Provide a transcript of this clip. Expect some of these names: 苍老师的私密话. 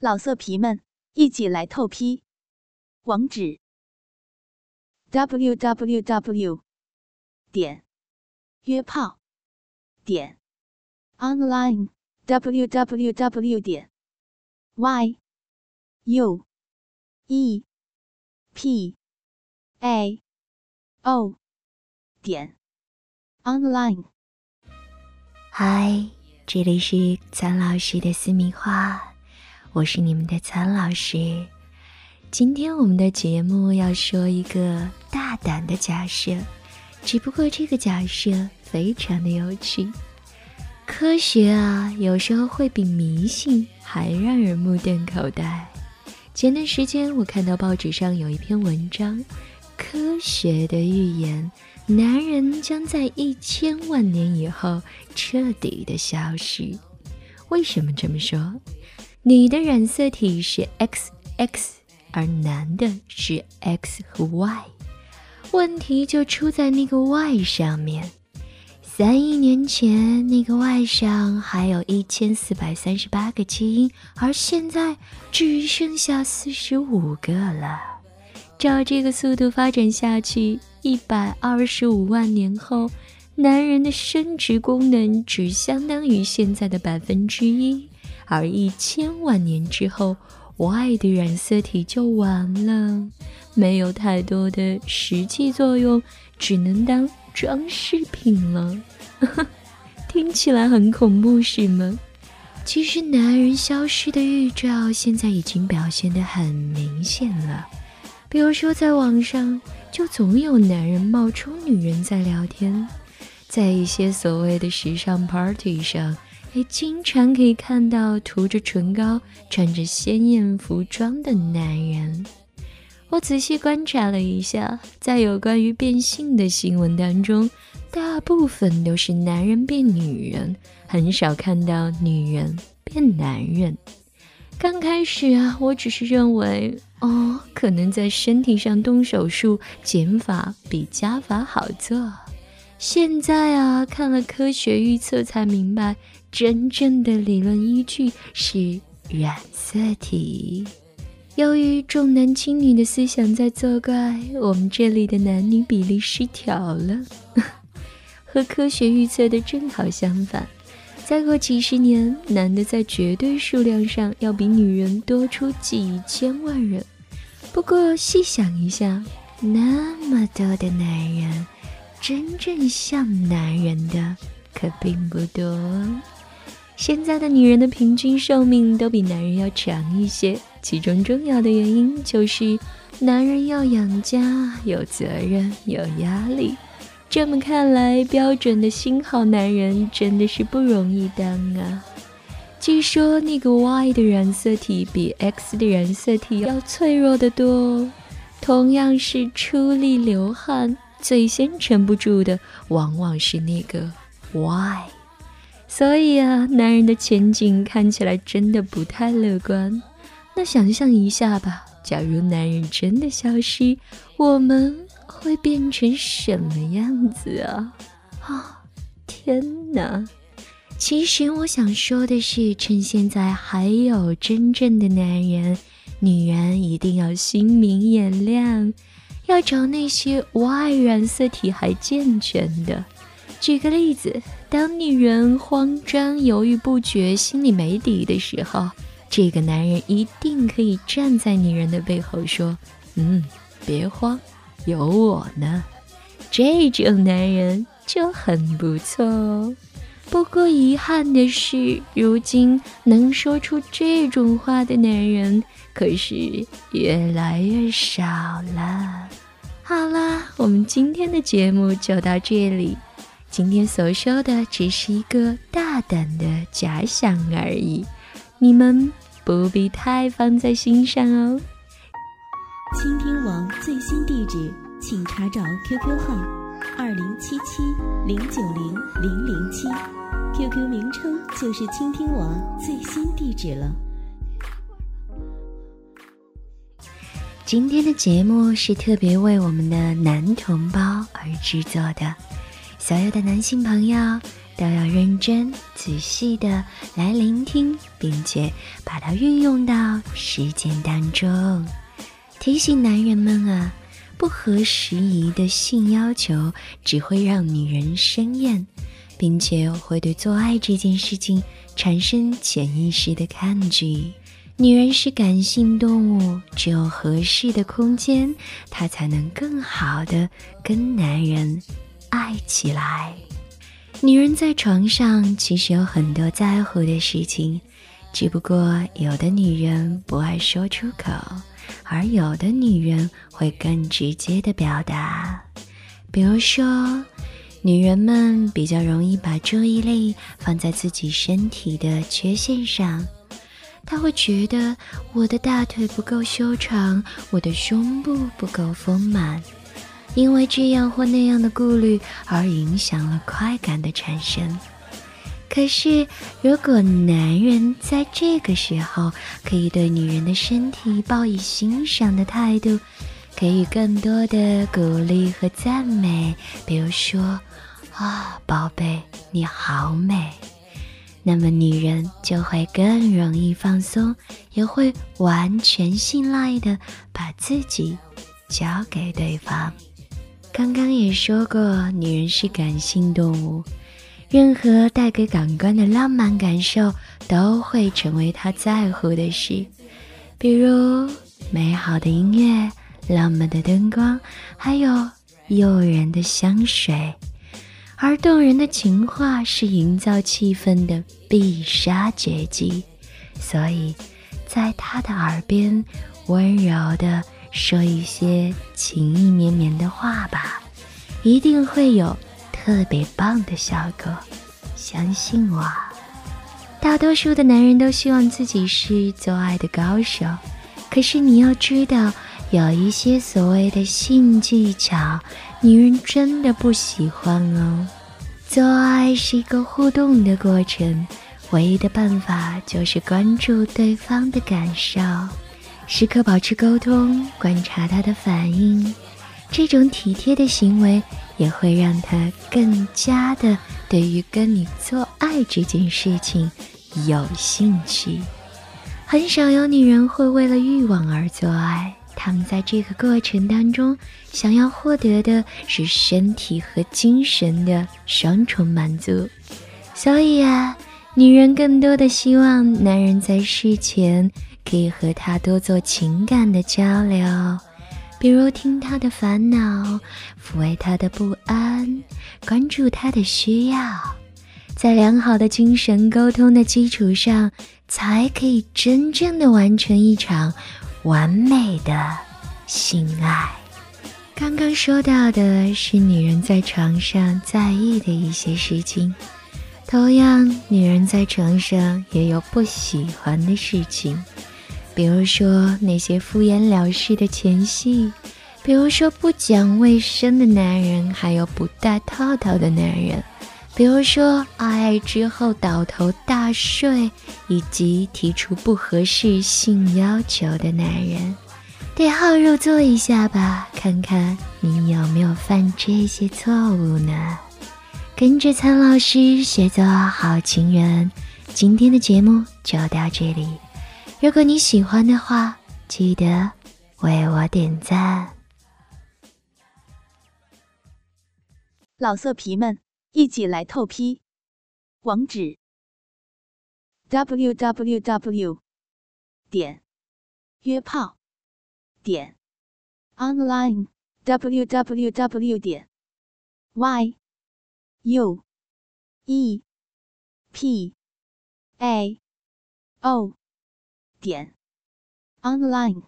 老色皮们，一起来透批！网址 www.约炮.online。 嗨，这里是岑老师的私密话，我是你们的岑老师。今天我们的节目要说一个大胆的假设，只不过这个假设非常的有趣。科学啊，有时候会比迷信还让人目瞪口呆。前段时间我看到报纸上有一篇文章，科学的预言，男人将在1000万年以后彻底的消失。为什么这么说？女的染色体是 XX， 而男的是 X 和 Y， 问题就出在那个 Y 上面。31年前，那个 Y 上还有1438个基因，而现在只剩下45个了。照这个速度发展下去，125万年后，男人的生殖功能只相当于现在的1%，而1000万年之后， Y 的染色体就完了，没有太多的实际作用，只能当装饰品了。听起来很恐怖是吗？其实男人消失的预兆现在已经表现得很明显了，比如说在网上就总有男人冒充女人在聊天，在一些所谓的时尚 party 上也经常可以看到涂着唇膏穿着鲜艳服装的男人。我仔细观察了一下，在有关于变性的新闻当中，大部分都是男人变女人，很少看到女人变男人。刚开始啊，我只是认为可能在身体上动手术，减法比加法好做。现在啊，看了科学预测才明白，真正的理论依据是染色体。由于重男轻女的思想在作怪，我们这里的男女比例失调了。和科学预测的正好相反，再过几十年，男的在绝对数量上要比女人多出几千万人。不过细想一下，那么多的男人，真正像男人的可并不多。现在的女人的平均寿命都比男人要长一些，其中重要的原因就是男人要养家，有责任，有压力。这么看来，标准的新好男人真的是不容易当啊。据说那个 Y 的染色体比 X 的染色体要脆弱得多哦，同样是出力流汗，最先撑不住的往往是那个 Y。 所以啊，男人的前景看起来真的不太乐观。那想象一下吧，假如男人真的消失，我们会变成什么样子啊？天哪！其实我想说的是，趁现在还有真正的男人，女人一定要心明眼亮，要找那些 Y 染色体还健全的。举个例子，当女人慌张、犹豫不决、心里没底的时候，这个男人一定可以站在女人的背后说：“别慌，有我呢。”这种男人就很不错哦。不过遗憾的是，如今能说出这种话的男人可是越来越少了。好啦，我们今天的节目就到这里。今天所说的只是一个大胆的假想而已，你们不必太放在心上哦。倾听网最新地址，请查找 QQ 号2077090007， QQ 名称就是倾听网最新地址了。今天的节目是特别为我们的男同胞而制作的，所有的男性朋友，都要认真仔细的来聆听，并且把它运用到实践当中。提醒男人们啊，不合时宜的性要求只会让女人生厌，并且会对做爱这件事情产生潜意识的抗拒。女人是感性动物，只有合适的空间，她才能更好的跟男人爱起来。女人在床上其实有很多在乎的事情，只不过有的女人不爱说出口，而有的女人会更直接的表达。比如说，女人们比较容易把注意力放在自己身体的缺陷上，她会觉得我的大腿不够修长，我的胸部不够丰满，因为这样或那样的顾虑而影响了快感的产生。可是如果男人在这个时候可以对女人的身体抱以欣赏的态度，给予更多的鼓励和赞美，比如说宝贝你好美，那么女人就会更容易放松，也会完全信赖的把自己交给对方。刚刚也说过，女人是感性动物，任何带给感官的浪漫感受都会成为她在乎的事，比如美好的音乐、浪漫的灯光，还有诱人的香水。而动人的情话是营造气氛的必杀绝技，所以在她的耳边温柔地说一些情意绵绵的话吧，一定会有特别棒的效果，相信我。大多数的男人都希望自己是做爱的高手，可是你要知道，有一些所谓的性技巧，女人真的不喜欢哦。做爱是一个互动的过程，唯一的办法就是关注对方的感受，时刻保持沟通，观察他的反应。这种体贴的行为也会让他更加的对于跟你做爱这件事情有兴趣。很少有女人会为了欲望而做爱，她们在这个过程当中想要获得的是身体和精神的双重满足。所以啊，女人更多的希望男人在事前可以和他多做情感的交流，比如听他的烦恼，抚慰他的不安，关注他的需要。在良好的精神沟通的基础上，才可以真正的完成一场完美的性爱。刚刚说到的是女人在床上在意的一些事情，同样女人在床上也有不喜欢的事情，比如说那些敷衍了事的前戏，比如说不讲卫生的男人，还有不戴套套的男人，比如说爱之后倒头大睡，以及提出不合适性要求的男人。对号入座一下吧，看看你有没有犯这些错误呢？跟着苍老师学做好情人，今天的节目就到这里。如果你喜欢的话，记得为我点赞。老色皮们，一起来透批，网址 www.约炮.online，www.yuepao.online。